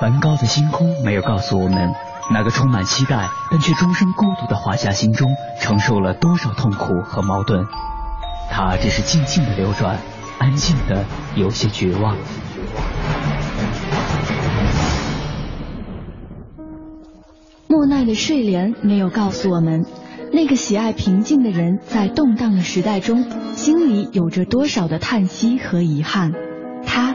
梵高的星空没有告诉我们，那个充满期待但却终身孤独的华夏心中承受了多少痛苦和矛盾。它只是静静的流转，安静的有些绝望。莫奈的睡莲没有告诉我们，那个喜爱平静的人在动荡的时代中心里有着多少的叹息和遗憾。他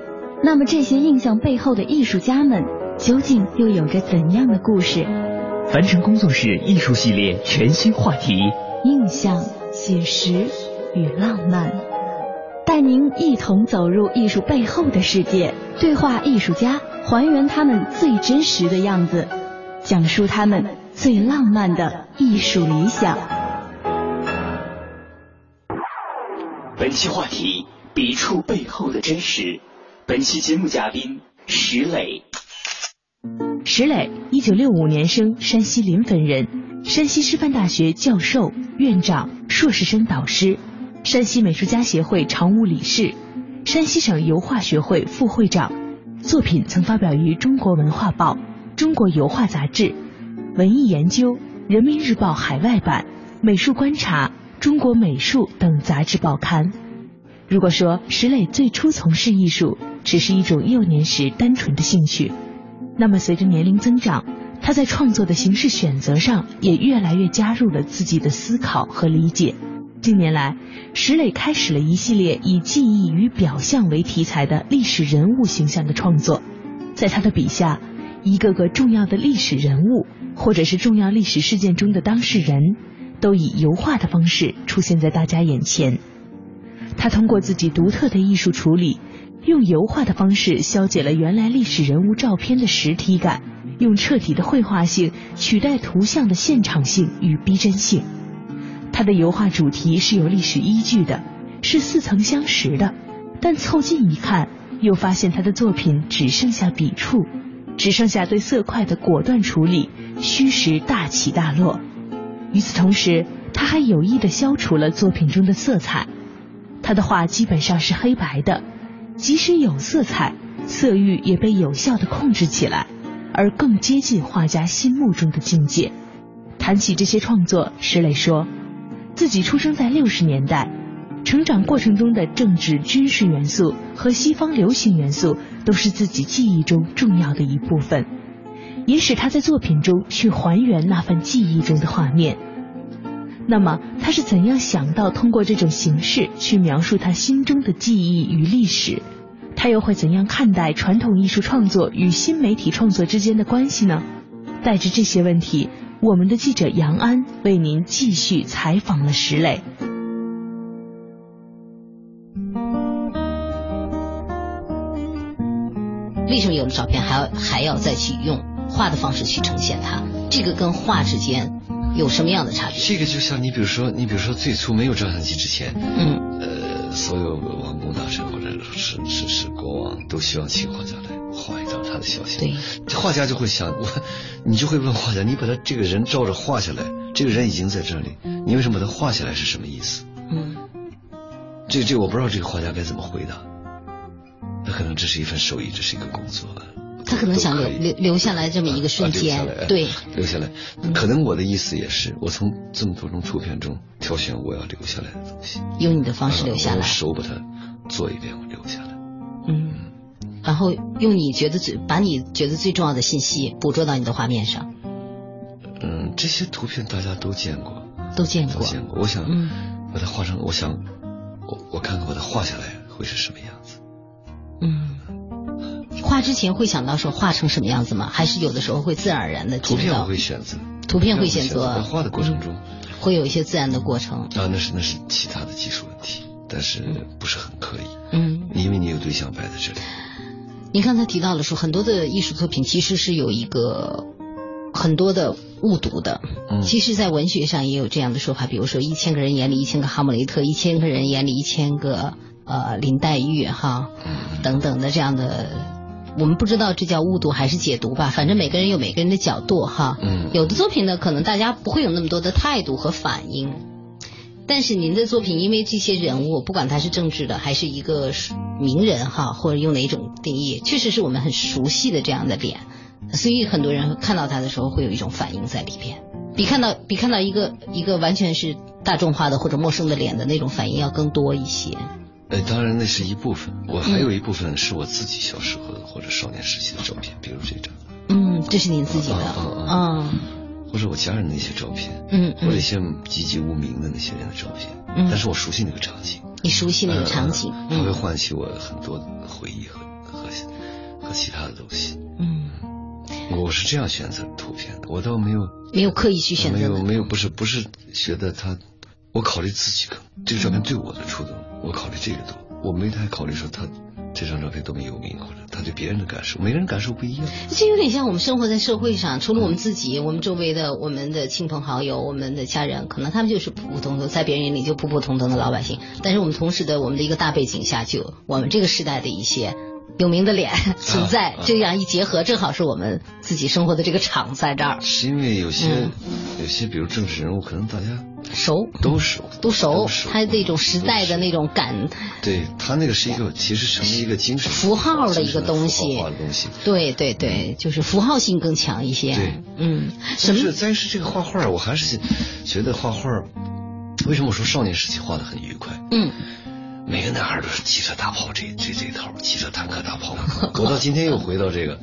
那么这些印象背后的艺术家们究竟又有着怎样的故事？凡尘工作室艺术系列全新话题：印象、写实与浪漫，带您一同走入艺术背后的世界，对话艺术家，还原他们最真实的样子，讲述他们最浪漫的艺术理想。本期话题：笔触背后的真实。本期节目嘉宾石磊。石磊1965年生，山西临汾人，山西师范大学教授、院长、硕士生导师，山西美术家协会常务理事，山西省油画学会副会长，作品曾发表于《中国文化报》、《中国油画杂志》、《文艺研究》、《人民日报》海外版、《美术观察》、《中国美术》等杂志报刊。如果说石磊最初从事艺术只是一种幼年时单纯的兴趣，那么随着年龄增长，他在创作的形式选择上也越来越加入了自己的思考和理解。近年来，石磊开始了一系列以记忆与表象为题材的历史人物形象的创作。在他的笔下，一个个重要的历史人物或者是重要历史事件中的当事人，都以油画的方式出现在大家眼前。他通过自己独特的艺术处理，用油画的方式消解了原来历史人物照片的实体感，用彻底的绘画性取代图像的现场性与逼真性。他的油画主题是有历史依据的，是似曾相识的，但凑近一看，又发现他的作品只剩下笔触，只剩下对色块的果断处理，虚实大起大落。与此同时，他还有意地消除了作品中的色彩。他的画基本上是黑白的，即使有色彩，色域也被有效地控制起来，而更接近画家心目中的境界。谈起这些创作，石磊说自己出生在60年代，成长过程中的政治军事元素和西方流行元素都是自己记忆中重要的一部分，也使他在作品中去还原那份记忆中的画面。那么他是怎样想到通过这种形式去描述他心中的记忆与历史？他又会怎样看待传统艺术创作与新媒体创作之间的关系呢？带着这些问题，我们的记者杨安为您继续采访了石磊。为什么有的照片还要再去用画的方式去呈现它？这个跟画之间有什么样的差别？这个就像你比如说最初没有照相机之前，所有王公大臣或者是国王都希望请画家来画一张他的肖像。对，画家就会想，你就会问画家，你把他这个人照着画下来，这个人已经在这里，你为什么把他画下来是什么意思？这我不知道这个画家该怎么回答。那可能这是一份手艺，这是一个工作。他可能想留下来这么一个瞬间，对，留下来。可能我的意思也是，我从这么多种图片中挑选我要留下来的东西，用你的方式留下来，我手把它做一遍，我留下来。然后用你觉得最重要的信息捕捉到你的画面上。这些图片大家都见过。我想把它画成，我想我看看把它画下来会是什么样子。画之前会想到说画成什么样子吗？还是有的时候会自然而然的？图片会选择。画的过程中会有一些自然的过程。那是其他的技术问题，但是不是很刻意。因为你有对象摆在这里。您刚才提到了说很多的艺术作品其实是有一个很多的误读的，其实在文学上也有这样的说法，比如说1000个人眼里1000个哈姆雷特，1000个人眼里1000个林黛玉哈等等的这样的，我们不知道这叫误读还是解读吧，反正每个人有每个人的角度哈，有的作品呢可能大家不会有那么多的态度和反应，但是您的作品因为这些人物不管他是政治的还是一个名人哈，或者用哪种定义，确实是我们很熟悉的这样的脸，所以很多人看到他的时候会有一种反应在里边，比看到一个完全是大众化的或者陌生的脸的那种反应要更多一些。当然那是一部分，我还有一部分是我自己小时候或者少年时期的照片，比如这张，这是您自己的，或者我家人的一些照片，或者一些籍籍无名的那些人的照片，但是我熟悉那个场景。你熟悉那个场景，它会唤起我很多回忆和其他的东西。我是这样选择图片的，我倒没有刻意去选择，没有不是觉得他，我考虑自己这个照片对我的触动，我考虑这个多，我没太考虑说他这张照片多么有名，或者他对别人的感受，每个人感受不一样。这有点像我们生活在社会上，除了我们自己，我们周围的我们的亲朋好友，我们的家人，可能他们就是普普通通，在别人眼里就普普通通的老百姓，但是我们同时的我们的一个大背景下，就我们这个时代的一些有名的脸存在，这样一结合，正好是我们自己生活的这个场在这儿。是因为有些比如政治人物，可能大家都熟，他那种时代的那种感，对他那个是一个其实成为一个精神符号的一个东西，对，就是符号性更强一些。对，但是这个画画，我还是觉得画画，为什么我说少年时期画得很愉快？每个男孩都是汽车大炮这套，汽车坦克大炮。我到今天又回到这个，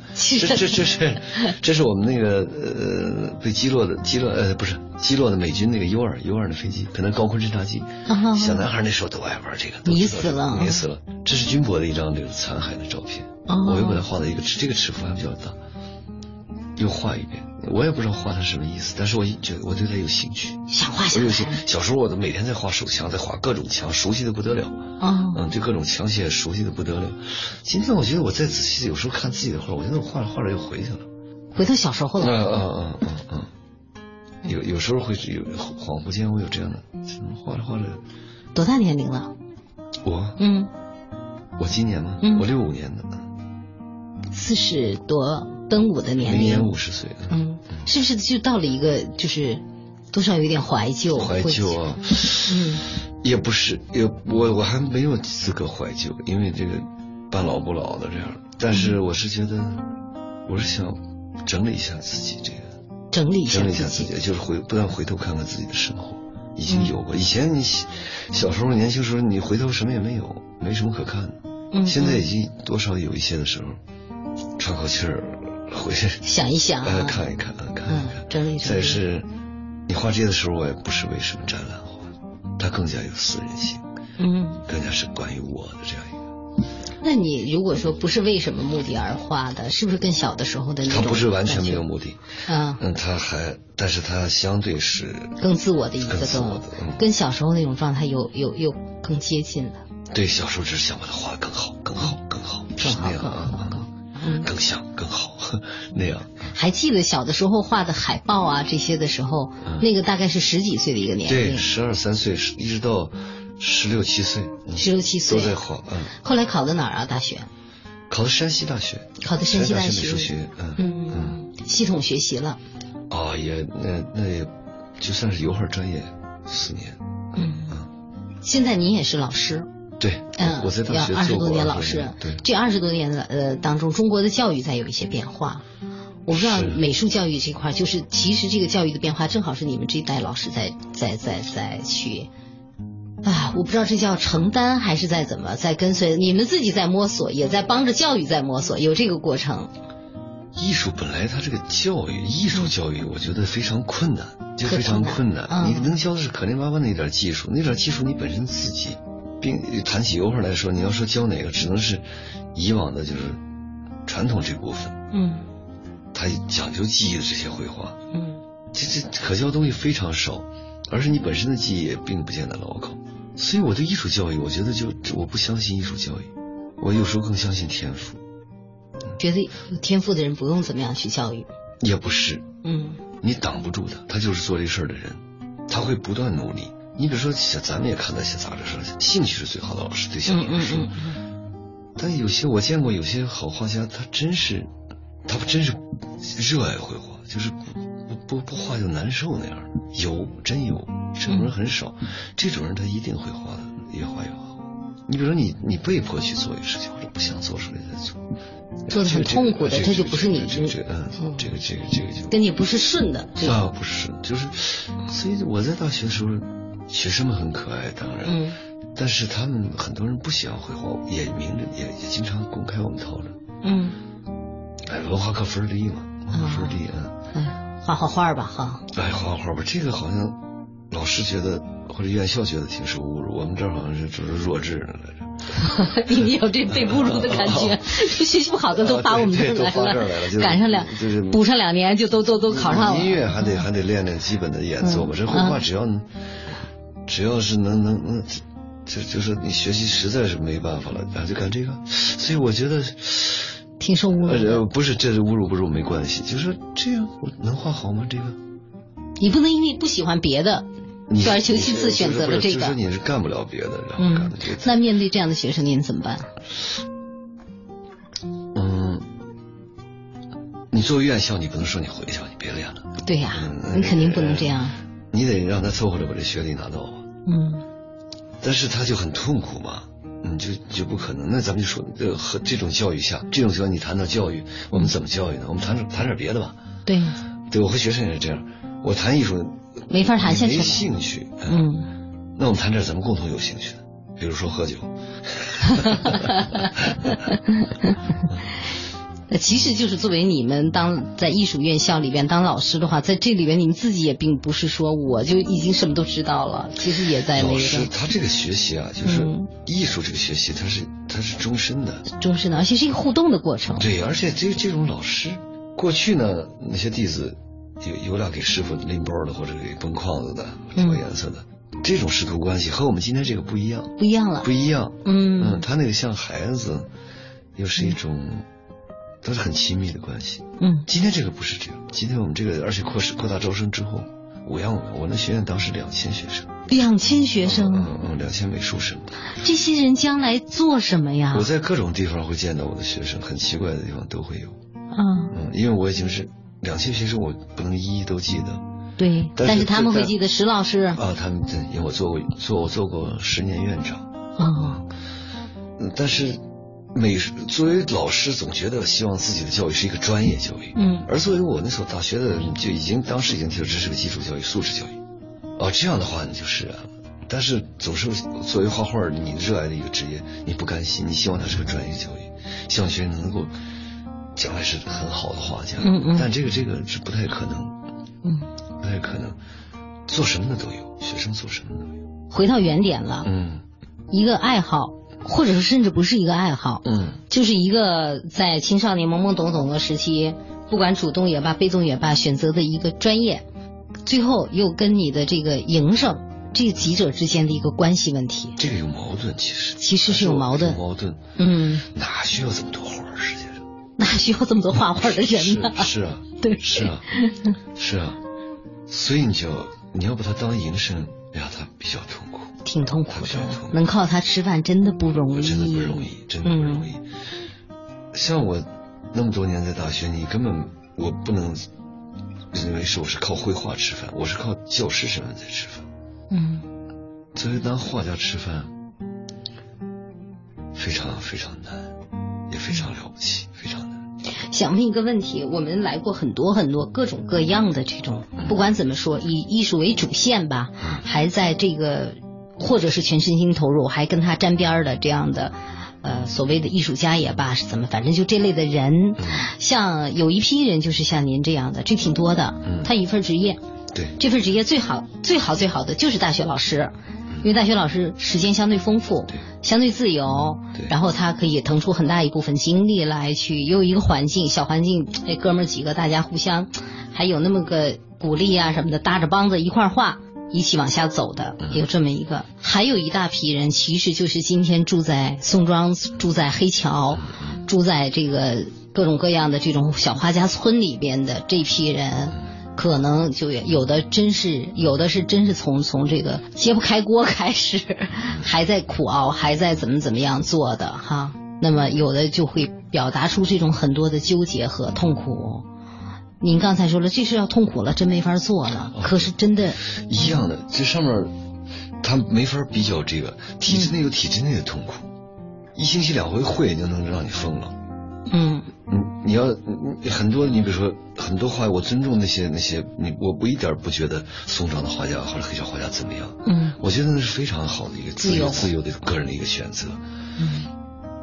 这是我们那个被击落的美军那个 U2 的飞机，可能高空侦察机。小男孩那时候都爱玩这个。你死了。这是军博的一张这个残骸的照片，我又把它画到一个这个尺幅还比较大，又画一遍。我也不知道画它什么意思，但是我对它有兴趣，想画小孩。小时候我每天在画手枪，在画各种枪，熟悉的不得了。对各种枪械熟悉的不得了。今天我觉得我再仔细的有时候看自己的画，我觉得我画着画着又回去了，回到小时候了。有时候会有恍惚间会有这样的，画着画着。多大年龄了？我我今年吗？我65年的，40多。登伍的年龄，明年50岁。是不是就到了一个就是多少有点怀旧啊？也不是，我还没有资格怀旧，因为这个半老不老的这样。但是我是觉得，我是想整理一下自己，这个整理一下自己，就是不但回头看看自己的生活，已经有过。以前你小时候年轻时候，你回头什么也没有，没什么可看的。现在已经多少有一些的时候，喘口气儿。回去想一想，看一看，整理。再是，你画这些的时候，我也不是为什么展览画，它更加有私人性，更加是关于我的这样一个。那你如果说不是为什么目的而画的，是不是跟小的时候的那种？它不是完全没有目的，它还，但是它相对是更自我的一个动作，跟小时候那种状态有更接近了。对，小时候只是想把它画更好。更像更好那样。还记得小的时候画的海报啊这些的时候，那个大概是10几岁的一个年龄，对，12、13岁一直到16、17岁，16、17岁都在画。后来考的哪儿啊？大学考的山西大学美术学。系统学习了啊，也那也就算是油画专业4年。现在您也是老师。对，我在大学做过20多年老师。对，这20多年的当中，中国的教育在有一些变化。我不知道美术教育这块，就是其实这个教育的变化，正好是你们这一代老师在去啊，我不知道这叫承担还是在怎么在跟随，你们自己在摸索，也在帮着教育在摸索，有这个过程。艺术本来它这个教育，艺术教育，我觉得非常困难，非常困难。你能教的是可怜巴巴的那点技术，你本身自己。并谈起油画来说，你要说教哪个，只能是以往的就是传统这部分。它讲究技艺的这些绘画，这可教东西非常少，而是你本身的技艺也并不见得牢靠。所以我对艺术教育，我觉得我不相信艺术教育，我有时候更相信天赋。觉得有天赋的人不用怎么样去教育。也不是，嗯，你挡不住他，他就是做这事儿的人，他会不断努力。你比如说，咱们也看到一些杂志上，兴趣是最好的老师，对小孩说。但有些我见过，有些好画家，他真是热爱绘画，就是不画就难受那样。真有，这种人很少。这种人他一定会画的，越画越好。你比如说你被迫去做一个事情，或者不想做出来再做，做的很痛苦的，他就不是你这个就跟你不是顺的。啊，不是顺，就是所以我在大学的时候，学生们很可爱，当然。但是他们很多人不喜欢绘画，也明着也经常公开我们讨论。文化课分低嘛，画画吧哈。画画吧，这个好像老师觉得或者院校觉得挺受侮辱，我们这儿好像是只是弱智人来着。你有这被侮辱的感觉？学习不好的都发我们这来了，赶上补上2年就都考上了。音乐还得练基本的演奏吧，这绘画只要是能，就是你学习实在是没办法了，就干这个。所以我觉得挺受侮辱的。不是，这是侮辱不辱没关系，就是这样我能画好吗？这个你不能因为不喜欢别的退而求其次选择了这个，就是你是干不了别的，然后干了这个。那面对这样的学生您怎么办？你作为院校，你不能说你回校你别练了。对呀，你肯定不能这样。你得让他凑合着把这学历拿到。但是他就很痛苦嘛，就不可能。那咱们就说，和这种教育下，这种时候你谈到教育，我们怎么教育呢？我们谈点别的吧。对，对，我和学生也是这样。我谈艺术没法谈下去，没兴趣。那我们谈点咱们共同有兴趣的，比如说喝酒。其实就是作为你们在艺术院校里边当老师的话，在这里边你们自己也并不是说我就已经什么都知道了，其实也在那个。老师他这个学习啊，就是艺术这个学习，他是终身的，而且是一个互动的过程。对，而且这种老师，过去呢那些弟子有俩给师傅拎包的，或者给崩框子的，挑颜色的，这种师徒关系和我们今天这个不一样了。他那个像孩子，又是一种。都是很亲密的关系。今天这个不是这样。今天我们这个，而且扩大招生之后，我那学院当时2000学生。2000学生。2000美术生。这些人将来做什么呀？我在各种地方会见到我的学生，很奇怪的地方都会有。因为我已经是2000学生，我不能一一都记得。对，但是他们会记得石老师。他们因为我做过10年院长。但是。作为老师，总觉得希望自己的教育是一个专业教育。而作为我那所大学的，就当时已经提出这是个基础教育、素质教育。这样的话你就是啊，但是总是作为画画你热爱的一个职业，你不甘心，你希望它是个专业教育，希望学生能够将来是很好的画家。但这个是不太可能。不太可能，做什么的都有，学生做什么的都有。回到原点了。一个爱好。或者是甚至不是一个爱好，就是一个在青少年懵懵懂懂的时期，不管主动也罢被动也罢，选择的一个专业，最后又跟你的这个营生这几者之间的一个关系问题，这个有矛盾，其实是有矛盾。哪需要这么多画儿？世界上哪需要这么多画画的人呢？是啊，对，是啊，所以你要把它当营生，他比较痛苦。挺痛苦的，能靠他吃饭真的不容易，真的不容易。像我那么多年在大学，我不能认为是我是靠绘画吃饭，我是靠教师身份在吃饭。所以当画家吃饭非常非常难，也非常了不起，非常难。想问一个问题，我们来过很多很多各种各样的这种，不管怎么说，以艺术为主线吧，还在这个或者是全身心投入，还跟他沾边的这样的所谓的艺术家也罢，是怎么反正就这类的人，像有一批人就是像您这样的，这挺多的。他一份职业，对，这份职业最好的就是大学老师。因为大学老师时间相对丰富，相对自由，然后他可以腾出很大一部分精力来去，又有一个环境，小环境，哥们儿几个大家互相还有那么个鼓励啊什么的，搭着帮子一块儿画，一起往下走的，有这么一个。还有一大批人其实就是今天住在宋庄，住在黑桥，住在这个各种各样的这种小画家村里边的这批人。可能就有的真是从这个揭不开锅开始，还在苦熬，还在怎么样做的哈。那么有的就会表达出这种很多的纠结和痛苦。您刚才说了，这是要痛苦了，真没法做了。可是真的一样的，这上面他没法比较，这个体制内有体制内的痛苦，一星期两回会就能让你疯了。你要很多，你比如说很多画，我尊重那些，我一点不觉得宋朝的画家或者黑潮画家怎么样。我觉得那是非常好的一个自由的个人的一个选择。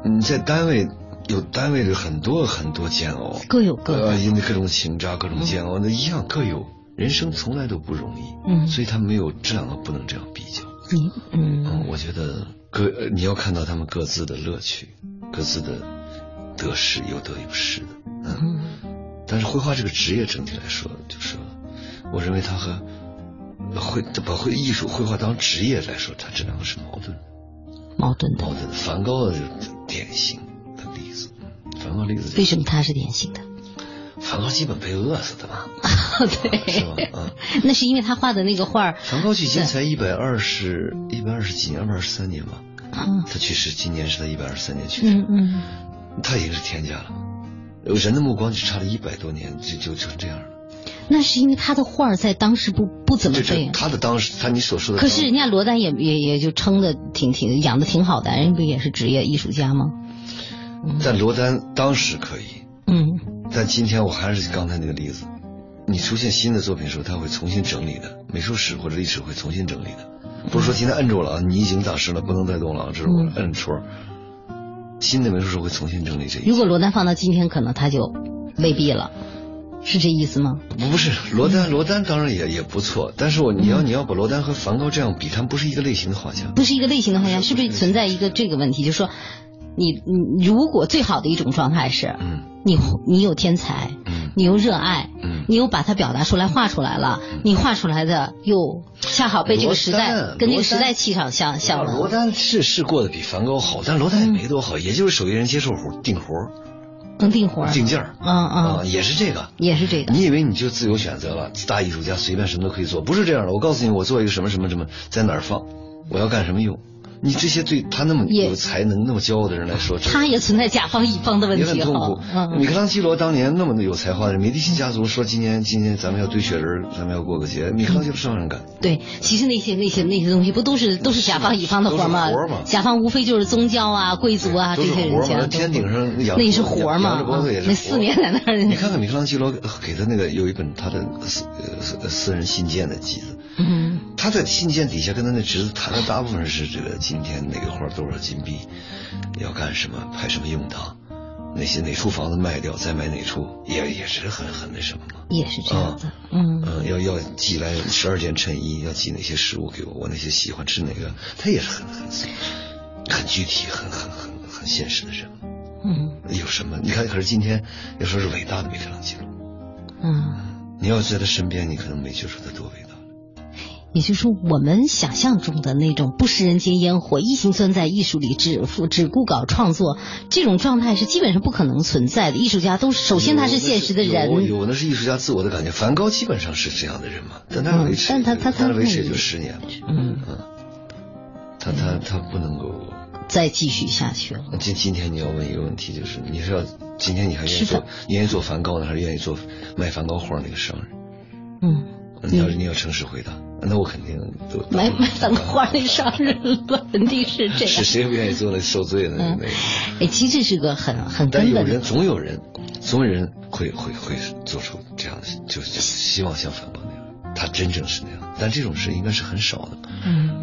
你在单位有单位的很多煎熬，各有各的，因为各种情扎，各种煎熬，那一样各有。人生从来都不容易，所以他没有这两个不能这样比较。我觉得你要看到他们各自的乐趣，各自的。得失有得有失的，但是绘画这个职业整体来说，就是我认为它和把艺术绘画当职业来说，它这两个是矛盾的。梵高的典型的例子，为什么他是典型的？梵高基本被饿死的嘛，对，是吧？那是因为他画的那个画，梵高距今才123年吧，他去世今年是他123年去世，他已经是天价了，人的目光就差了100多年，就成这样了。那是因为他的画在当时不怎么被，他的当时他你所说的，可是人家罗丹也就撑的挺养的挺好的，人不也是职业艺术家吗？但罗丹当时可以，但今天我还是刚才那个例子，你出现新的作品的时候，他会重新整理的，美术史或者历史会重新整理的，不是说今天摁住了，你已经大师了，不能再动了，这是我摁戳。新的美术史会重新整理这一切。如果罗丹放到今天，可能他就未必了，是这意思吗？不是，罗丹当然也不错，但是你要把罗丹和梵高这样比，他们不是一个类型的画家，不是一个类型的画家，是不是存在一个这个问题？就是说，你如果最好的一种状态是，你有天才，你又热爱，你又把它表达出来，画出来了，你画出来的又恰好被这个时代跟这个时代气场相了。罗丹是过得比梵高好，但罗丹也没多好，也就是手艺人接受活定活，能定活定劲儿，也是这个。你以为你就自由选择了，大艺术家随便什么都可以做？不是这样的。我告诉你，我做一个什么，在哪儿放，我要干什么用？你这些对他那么有才能、那么骄傲的人来说，他也存在甲方乙方的问题，也很痛苦。米开朗基罗当年那么有才华的人，梅第奇家族说今年咱们要堆雪人，咱们要过个节，米开朗基罗照样干。对，其实那些东西不都是甲方乙方的活吗？甲方无非就是宗教啊、贵族啊这些人家。天顶上那是活吗？那4年在那儿，你看看米开朗基罗给他那个有一本他的私人信件的集子，他在信件底下跟他那侄子谈的大部分是这个。今天哪个花多少金币，要干什么，派什么用它，那些哪处房子卖掉再买哪处，也是很那什么嘛，也是这样子。要寄来12件衬衣，要寄哪些食物给我那些喜欢吃哪个，他也是很具体、很现实的人。有什么？你看，可是今天要说是伟大的米开朗基罗，你要在他身边，你可能没觉出他多伟大。也就是说，我们想象中的那种不食人间烟火，一心钻在艺术里，只顾搞创作，这种状态是基本上不可能存在的。艺术家都首先他是现实的人，那是艺术家自我的感觉。梵高基本上是这样的人嘛，但他维持，也就10年了。他不能够再继续下去了。今天你要问一个问题，就是你是要今天你还愿意做梵高呢，还是愿意做卖梵高画那个商人？你要诚实回答。那我肯定都买咱们画那商人了，肯定是这样。是谁不愿意做那受罪呢？其实是个很根本的。但总有人会做出这样的，就希望像梵高那样，他真正是那样。但这种事应该是很少的，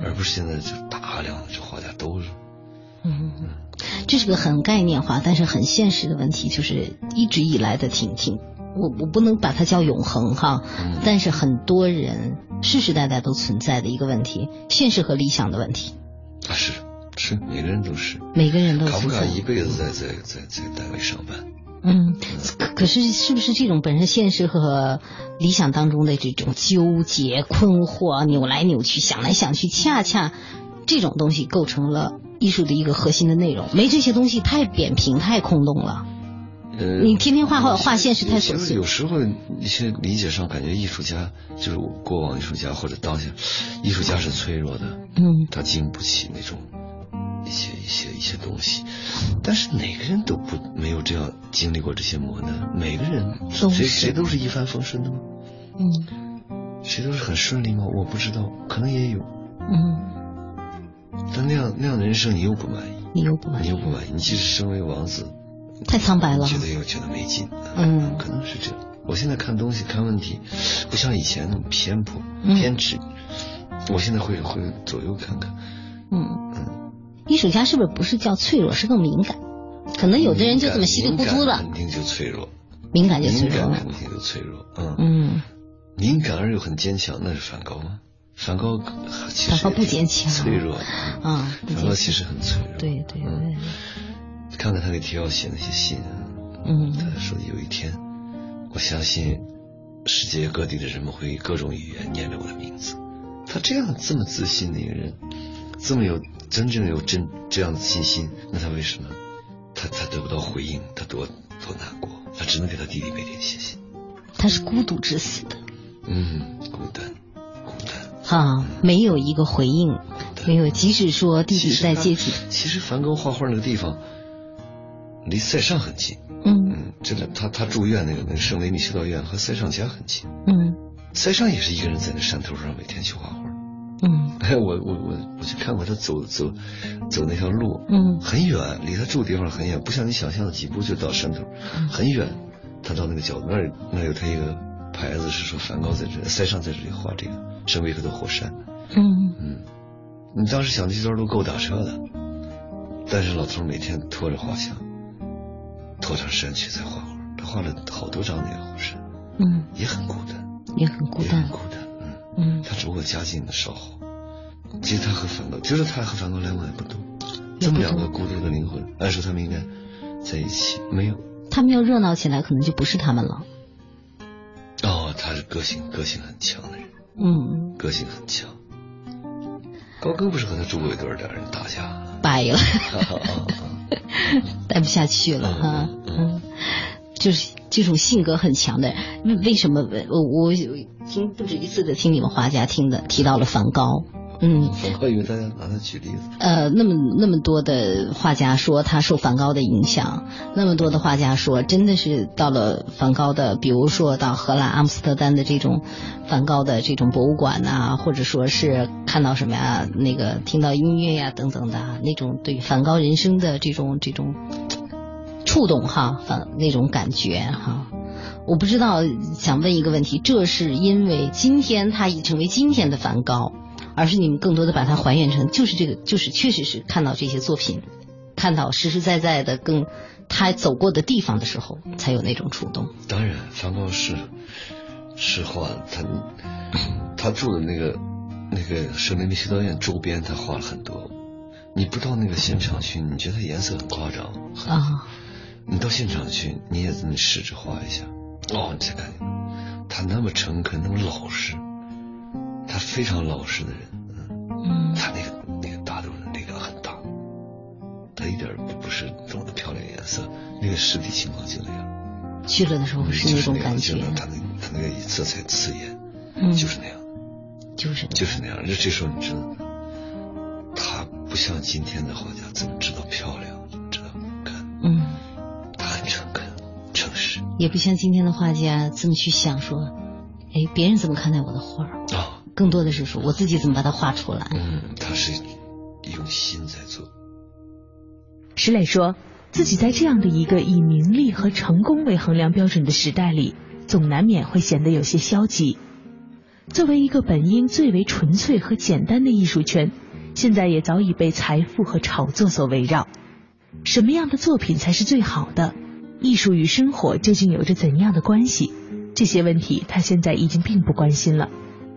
而不是现在就大量的这画家都是。这是个很概念化，但是很现实的问题，就是一直以来的挺。我不能把它叫永恒哈，但是很多人世代都存在的一个问题，现实和理想的问题。是每个人都是卡夫卡一辈子在单位上班。可是是不是这种本身现实和理想当中的这种纠结、困惑、扭来扭去、想来想去，恰这种东西构成了艺术的一个核心的内容。没这些东西太扁平、太空洞了。你天天画线是太琐碎。有时候一些理解上感觉艺术家就是过往艺术家或者当下艺术家是脆弱的，他经不起那种一些东西，但是哪个人都没有这样经历过这些磨难，每个人谁都是一帆风顺的吗？谁都是很顺利吗？我不知道，可能也有，但那样的人生你又不满意，你即使身为王子，太苍白了，觉得没劲，可能是这样。我现在看东西看问题不像以前那么偏颇偏执，我现在会左右看看。艺术家是不是叫脆弱，是更敏感？可能有的人就这么稀里糊涂了，敏感肯定就脆弱。敏感而又很坚强，那是梵高吗？梵高不坚强，脆弱啊，梵高其实很脆弱。对。看看他给提奥写那些信，他说有一天，我相信世界各地的人们会以各种语言念着我的名字。他这么自信的一个人，这么有真正有这样的信心，那他为什么他得不到回应？他多难过，他只能给他弟弟每天写信。他是孤独致死的。孤单。没有一个回应，没有，即使说弟弟在接替。其实梵高画画那个地方离塞尚很近，真的，他住院那个圣维尼修道院和塞尚家很近，塞尚也是一个人在那山头上每天去画画，我去看过他走那条路，很远，离他住的地方很远，不像你想象的几步就到山头，很远，他到那个角度那有他一个牌子是说梵高在这里，塞尚在这里画这个圣维克的火山，你当时想这段路够打车的，但是老头每天拖着画像。拖上山去再画画，他画了好多张那个火山，也很孤单。他只不过家境的稍好，其实他和梵高来往也不多，这么两个孤独的灵魂，按说他们应该在一起，没有，他们要热闹起来，可能就不是他们了。他是个性很强的人，个性很强。高更不是和他住过一段，两人打架掰了。待不下去了哈，就是这种性格很强的。为什么我听不止一次的听你们画家提到了梵高？梵高以为大家拿他举例子。那么多的画家说他受梵高的影响，那么多的画家说真的是到了梵高的，比如说到荷兰阿姆斯特丹的这种梵高的这种博物馆呐，或者说是看到什么呀，那个听到音乐呀等等的那种对梵高人生的这种触动哈，那种感觉哈。我不知道，想问一个问题，这是因为今天他已成为今天的梵高，而是你们更多的把它还原成就是这个，就是确实是看到这些作品，看到实实在在的更他走过的地方的时候，才有那种触动。当然，梵高是画他住的那个圣维尼修道院周边，他画了很多。你不到那个现场去，你觉得颜色很夸张啊？你到现场去，你也这么试着画一下，你才感觉他那么诚恳，那么老实。他非常老实的人，他那个大豆的力量很大，他一点不是懂得漂亮颜色，那个实体情况就那样。去了的时候是那种感觉，他那个色彩刺眼，就是那样，就是那样。这时候你知道，他不像今天的画家怎么知道漂亮，怎么知道好看，他很诚恳、诚实。也不像今天的画家这么去想说，别人怎么看待我的画儿啊。更多的是说我自己怎么把它画出来。他是用心在做。石磊说自己在这样的一个以名利和成功为衡量标准的时代里，总难免会显得有些消极。作为一个本应最为纯粹和简单的艺术圈，现在也早已被财富和炒作所围绕。什么样的作品才是最好的？艺术与生活究竟有着怎样的关系？这些问题他现在已经并不关心了。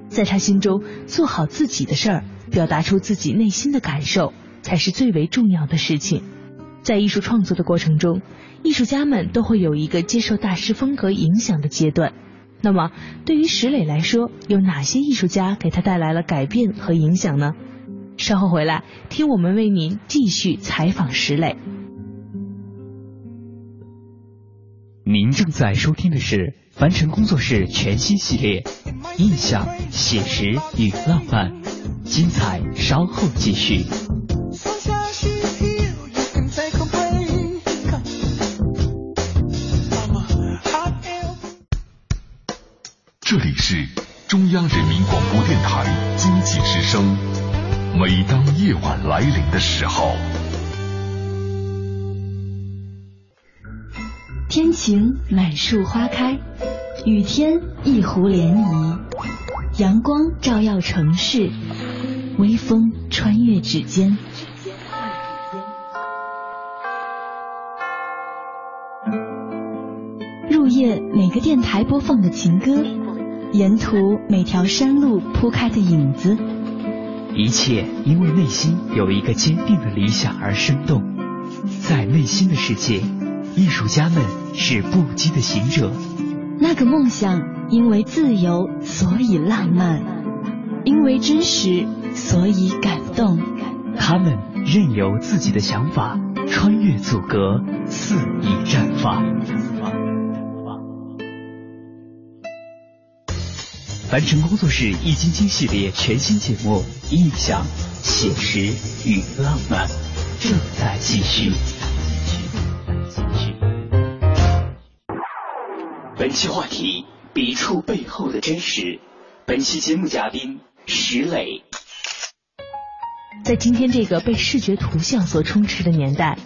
在他心中，做好自己的事儿，表达出自己内心的感受，才是最为重要的事情。在艺术创作的过程中，艺术家们都会有一个接受大师风格影响的阶段。那么对于石磊来说，有哪些艺术家给他带来了改变和影响呢？稍后回来听我们为您继续采访石磊。您正在收听的是凡尘工作室全新系列《印象、写实与浪漫》，精彩稍后继续。这里是中央人民广播电台经济之声，每当夜晚来临的时候。天晴满树花开，雨天一湖涟漪，阳光照耀城市，微风穿越指尖。入夜每个电台播放的情歌，沿途每条山路铺开的影子，一切因为内心有一个坚定的理想而生动。在内心的世界，艺术家们是不羁的行者，那个梦想因为自由所以浪漫，因为真实所以感动。他们任由自己的想法穿越阻隔，肆意绽放。凡尘工作室易筋经系列全新节目《印象、写实与浪漫》正在继续。本期话题：笔触背后的真实。本期节目嘉宾石磊。在今天这个被视觉图像所充斥的年代，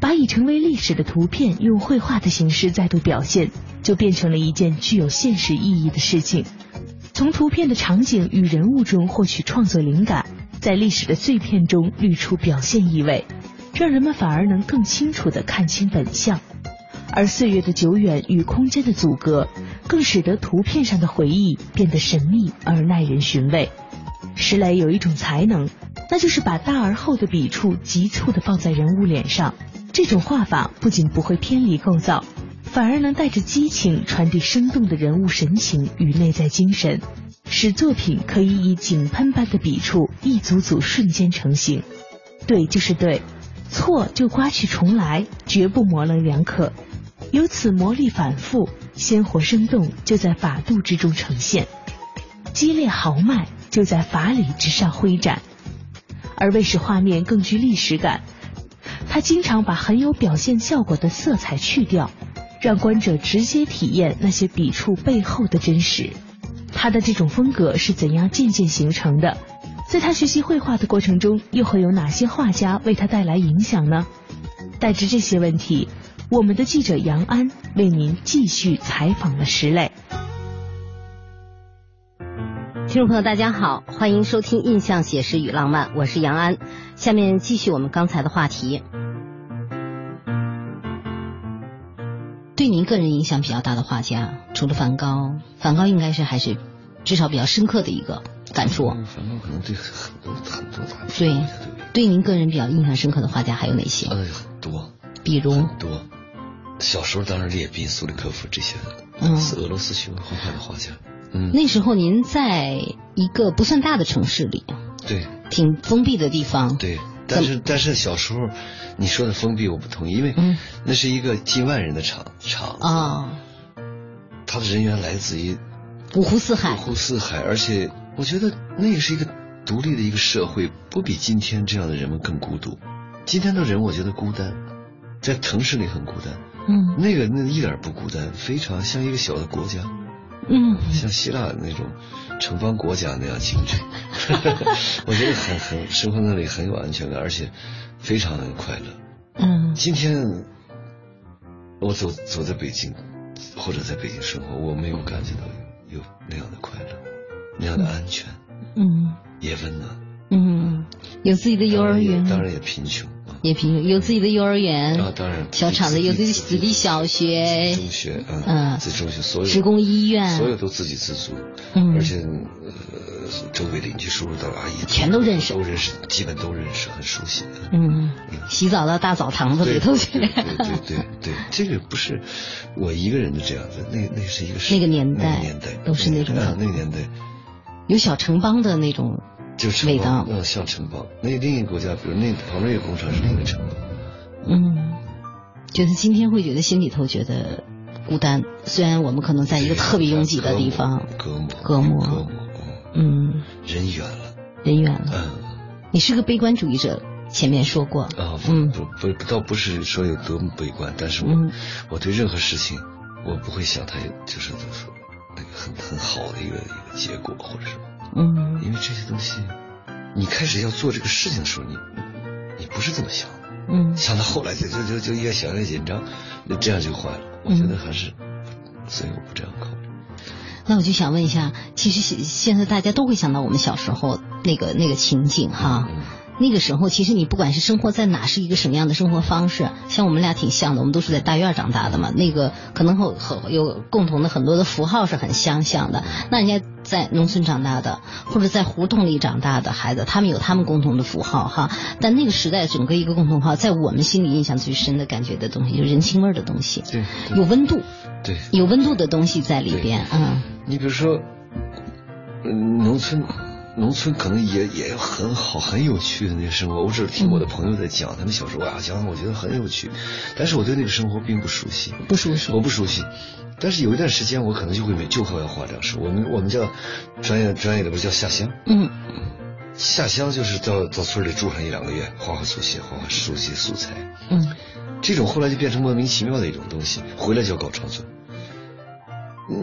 把已成为历史的图片用绘画的形式再度表现，就变成了一件具有现实意义的事情。从图片的场景与人物中获取创作灵感，在历史的碎片中滤出表现意味，让人们反而能更清楚地看清本相。而岁月的久远与空间的阻隔，更使得图片上的回忆变得神秘而耐人寻味。石磊有一种才能，那就是把大而厚的笔触急促地放在人物脸上。这种画法不仅不会偏离构造，反而能带着激情传递生动的人物神情与内在精神，使作品可以以井喷般的笔触一组组瞬间成型。对就是对，错就刮去重来，绝不模棱两可。由此磨砺反复，鲜活生动就在法度之中呈现，激烈豪迈就在法理之上挥展。而为使画面更具历史感，他经常把很有表现效果的色彩去掉，让观者直接体验那些笔触背后的真实。他的这种风格是怎样渐渐形成的？在他学习绘画的过程中，又会有哪些画家为他带来影响呢？带着这些问题，我们的记者杨安为您继续采访了石磊。听众朋友大家好，欢迎收听《印象、写实与浪漫》，我是杨安。下面继续我们刚才的话题。对您个人影响比较大的画家，除了梵高，梵高应该是还是至少比较深刻的一个感触。梵高可能对很多大家，对您个人比较印象深刻的画家还有哪些？很多，比如很多。小时候当然列宾、苏列科夫这些，是俄罗斯学绘画的画家。那时候您在一个不算大的城市里，对，挺封闭的地方。对，但是小时候你说的封闭我不同意，因为那是一个近万人的场啊，他的人员来自于五湖四海，而且我觉得那也是一个独立的一个社会，不比今天这样的人们更孤独。今天的人我觉得孤单，在城市里很孤单，那一点不孤单，非常像一个小的国家，像希腊那种城邦国家那样精致。我觉得很生活那里很有安全感，而且非常快乐。今天我走在北京或者在北京生活，我没有感觉到有那样的快乐，那样的安全，也温暖，有自己的幼儿园，当然也贫穷。有自己的幼儿园，当然小厂子，有自己子弟小学、中学，自己中学，所有职工医院，所有都自给自足，而且周围邻居、叔叔到阿姨全都认识，基本都认识，很熟悉。洗澡到大澡堂子里头去。对，这个不是我一个人的这样子，那是一个那个年代都是那种那个年代有小城邦的那种。就是味道，像城邦。那另一个国家，比如那旁边有工厂，是那个城邦。觉得今天会觉得心里头觉得孤单，虽然我们可能在一个特别拥挤的地方，隔膜，嗯，人远了，嗯，你是个悲观主义者，前面说过啊，嗯，倒不是说有多么悲观，但是我对任何事情我不会想它就是怎么说那个很好的一个结果或者什么，嗯，因为这些东西，你开始要做这个事情的时候，你不是这么想。嗯，想到后来就越想越紧张，那这样就坏了。我觉得还是，所以我不这样考虑。那我就想问一下，其实现在大家都会想到我们小时候那个情景哈，那个时候其实你不管是生活在哪，是一个什么样的生活方式，像我们俩挺像的，我们都是在大院长大的嘛，那个可能有共同的很多的符号是很相像的。那人家在农村长大的或者在胡同里长大的孩子，他们有他们共同的符号哈，但那个时代整个一个共同号，在我们心里印象最深的感觉的东西就是人情味的东西，对，有温度，对，有温度的东西在里边啊。你比如说农村可能也有很好很有趣的那个生活，我只是听我的朋友在讲，他们小时候啊讲，我觉得很有趣，但是我对那个生活并不熟悉，我不熟悉。但是有一段时间我可能就会要花这样说，我们叫专业的不是叫下乡，嗯，下乡就是到村里住上一两个月，花花粗些，花花熟悉素材，嗯，这种后来就变成莫名其妙的一种东西，回来就要搞创作。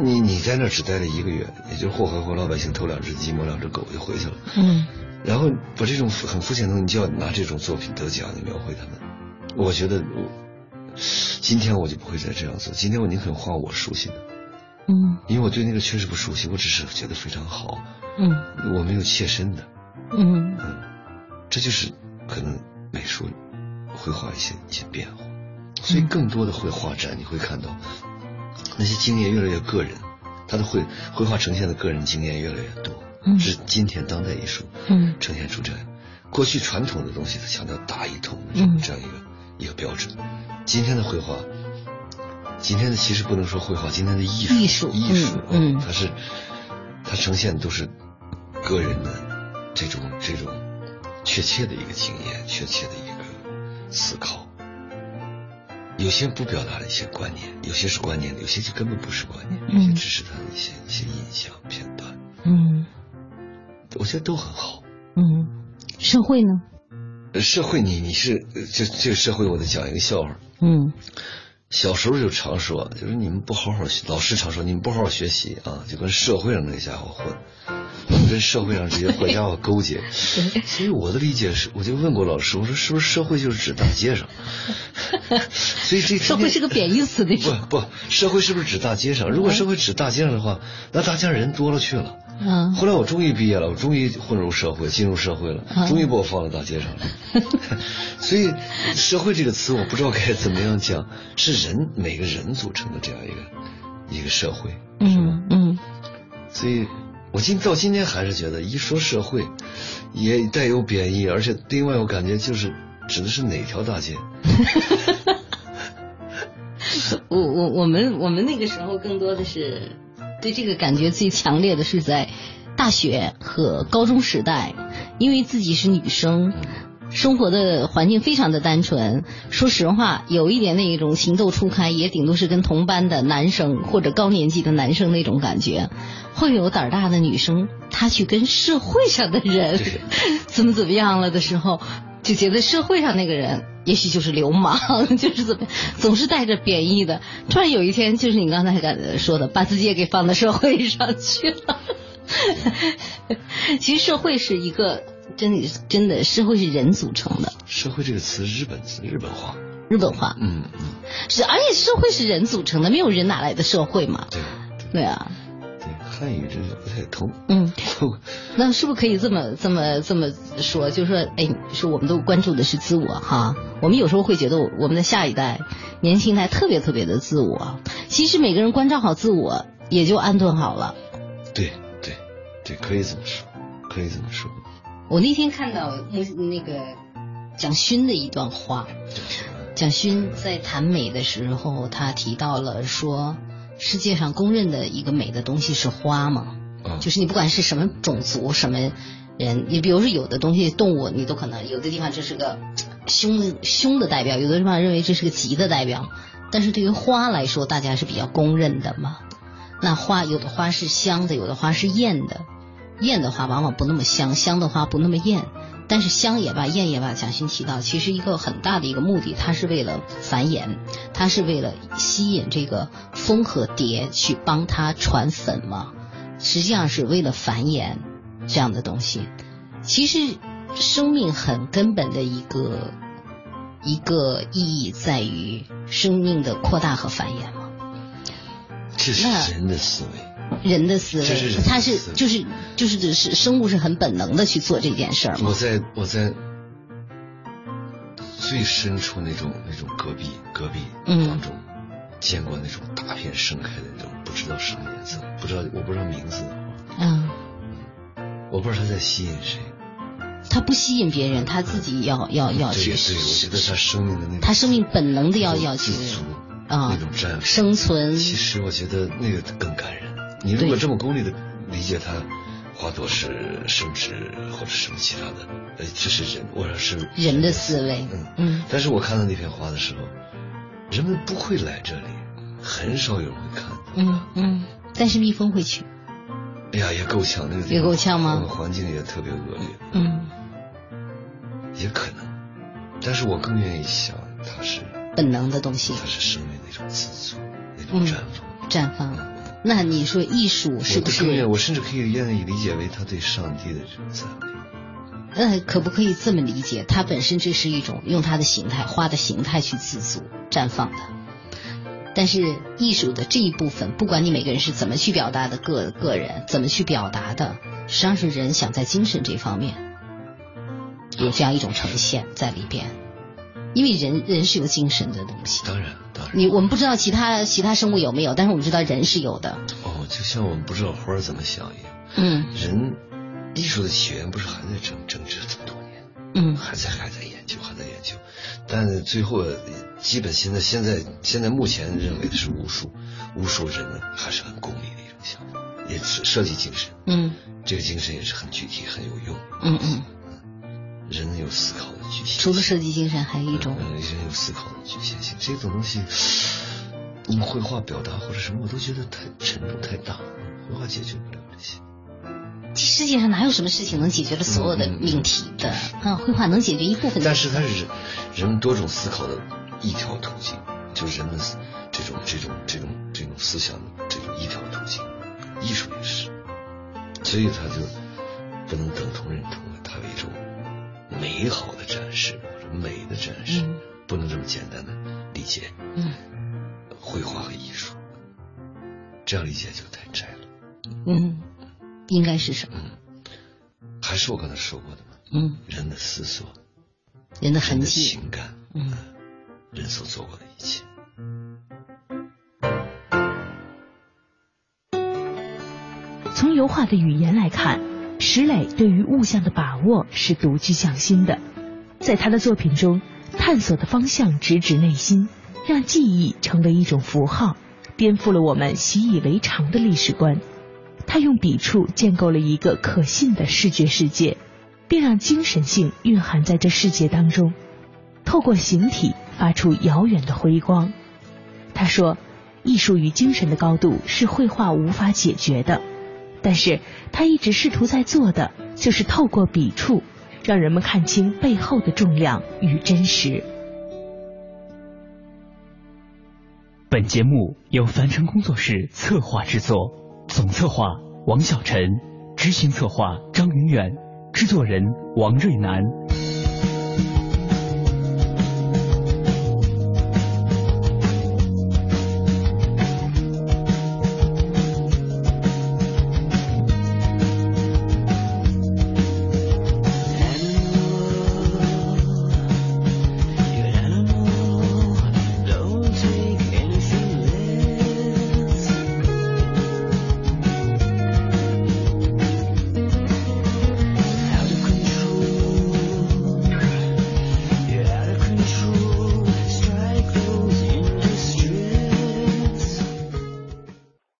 你在那只待了一个月，也就是祸害活老百姓，偷两只鸡摸两只狗就回去了，嗯，然后把这种很肤浅的东西，你就要拿这种作品得奖，你描绘他们。我觉得今天我就不会再这样做，今天我宁肯画我熟悉的，嗯，因为我对那个确实不熟悉，我只是觉得非常好，嗯，我没有切身的，嗯嗯，这就是可能美术会画一些变化，所以更多的绘画展你会看到。那些经验越来越个人，他的绘画呈现的个人经验越来越多，是今天当代艺术呈现出这样过去传统的东西，它强调大一统的这样一个标准。今天的绘画，今天的其实不能说绘画，今天的艺术，它呈现的都是个人的这种确切的一个经验，确切的一个思考。有些不表达的一些观念，有些是观念的，有些就根本不是观念，有些只是他的一些印象片段。嗯，我觉得都很好。嗯，社会呢？社会你是这个社会，我得讲一个笑话。嗯，小时候就常说，就是你们不好好学，老师常说你们不好好学习啊，就跟社会上那家伙混，跟社会上这些坏家伙勾结。所以我的理解是，我就问过老师，我说是不是社会就是指大街上？所以这社会是个贬义词，那种不，社会是不是指大街上？如果社会指大街上的话，那大家人多了去了。嗯，后来我终于毕业了，我终于进入社会了，终于把我放到大街上了。所以社会这个词我不知道该怎么样讲，是人每个人组成的这样一个社会。嗯嗯，所以我到今天还是觉得一说社会也带有贬义，而且另外我感觉就是指的是哪条大街。我们那个时候更多的是对这个感觉最强烈的是在大学和高中时代，因为自己是女生，生活的环境非常的单纯，说实话有一点那种情窦初开，也顶多是跟同班的男生或者高年级的男生那种感觉，会有胆大的女生她去跟社会上的人怎么样了的时候，就觉得社会上那个人也许就是流氓，就是怎么总是带着贬义的。突然有一天，就是你刚才说的，把自己也给放到社会上去了。其实社会是一个真的社会是人组成的。社会这个词，日本话，嗯嗯，是，而且社会是人组成的，没有人哪来的社会嘛？对啊。汉语真是不太通。嗯，那是不是可以这么说？就是说，哎，说我们都关注的是自我哈。我们有时候会觉得我们的下一代、年轻代特别特别的自我。其实每个人关照好自我，也就安顿好了。对，可以这么说。我那天看到那个蒋勋的一段话，蒋勋在谈美的时候，他提到了说。世界上公认的一个美的东西是花嘛，就是你不管是什么种族什么人，你比如说有的东西动物你都可能有的地方这是个凶的代表，有的地方认为这是个吉的代表，但是对于花来说，大家是比较公认的嘛。那花有的花是香的，有的花是艳的。艳的花往往不那么香，香的花不那么艳。但是香也罢，艳也罢，蒋勋提到，其实一个很大的一个目的，它是为了繁衍，它是为了吸引这个蜂和蝶去帮它传粉嘛，实际上是为了繁衍这样的东西。其实生命很根本的一个意义在于生命的扩大和繁衍嘛。这是人的思维。人的思维，它是就是生物是很本能的去做这件事儿。我在最深处那种戈壁当中，见过那种大片盛开的那种，不知道什么颜色，不知道我不知道名字，我不知道它在吸引谁。它不吸引别人，它自己要去。对，我觉得它生命的那种，它生命本能的要去那种占有生存。其实我觉得那个更感人。你如果这么功利的理解它，花朵是生殖或者什么其他的，这是人，我说是人的思维。但是我看到那片花的时候，人们不会来这里，很少有人会看。但是蜜蜂会去。哎呀，也够呛，那个也够呛吗？环境也特别恶劣。也可能，但是我更愿意想它是本能的东西，它是生命的一种自足，那种绽放。那你说艺术是不是？我甚至可以愿意理解为他对上帝的这种赞美。可不可以这么理解？它本身这是一种用它的形态、花的形态去自足绽放的。但是艺术的这一部分，不管你每个人是怎么去表达的，个人怎么去表达的，实际上是人想在精神这方面有这样一种呈现在里边。因为人是有精神的东西，当然，我们不知道其他生物有没有，但是我们知道人是有的。就像我们不知道花怎么想一样。人艺术的起源不是还在争执这么多年？还在研究，但最后基本现在目前认为的是无数人还是很功利的一种想法，也是设计精神。这个精神也是很具体很有用。人有思考的局限性，除了设计精神还有一种人有思考的局限性。这种东西用绘画表达或者什么，我都觉得太沉重太大了，绘画解决不了这些。这世界上哪有什么事情能解决了所有的命题的？绘画能解决一部分，但是它是人多种思考的一条途径，就人们这种思想的这种一条途径。艺术也是，所以它就不能等同认同了，它为一种美好的展示，美的展示，不能这么简单的理解。绘画和艺术，这样理解就太窄了。应该是什么？还是我刚才说过的吗？人的思索，人的痕迹，人的情感，人所做过的一切。从油画的语言来看，石磊对于物象的把握是独具匠心的，在他的作品中，探索的方向直指内心，让记忆成为一种符号，颠覆了我们习以为常的历史观。他用笔触建构了一个可信的视觉世界，并让精神性蕴含在这世界当中，透过形体发出遥远的辉光。他说，艺术与精神的高度是绘画无法解决的，但是他一直试图在做的就是透过笔触让人们看清背后的重量与真实。本节目由凡尘工作室策划制作，总策划王小晨，执行策划张云远，制作人王瑞南。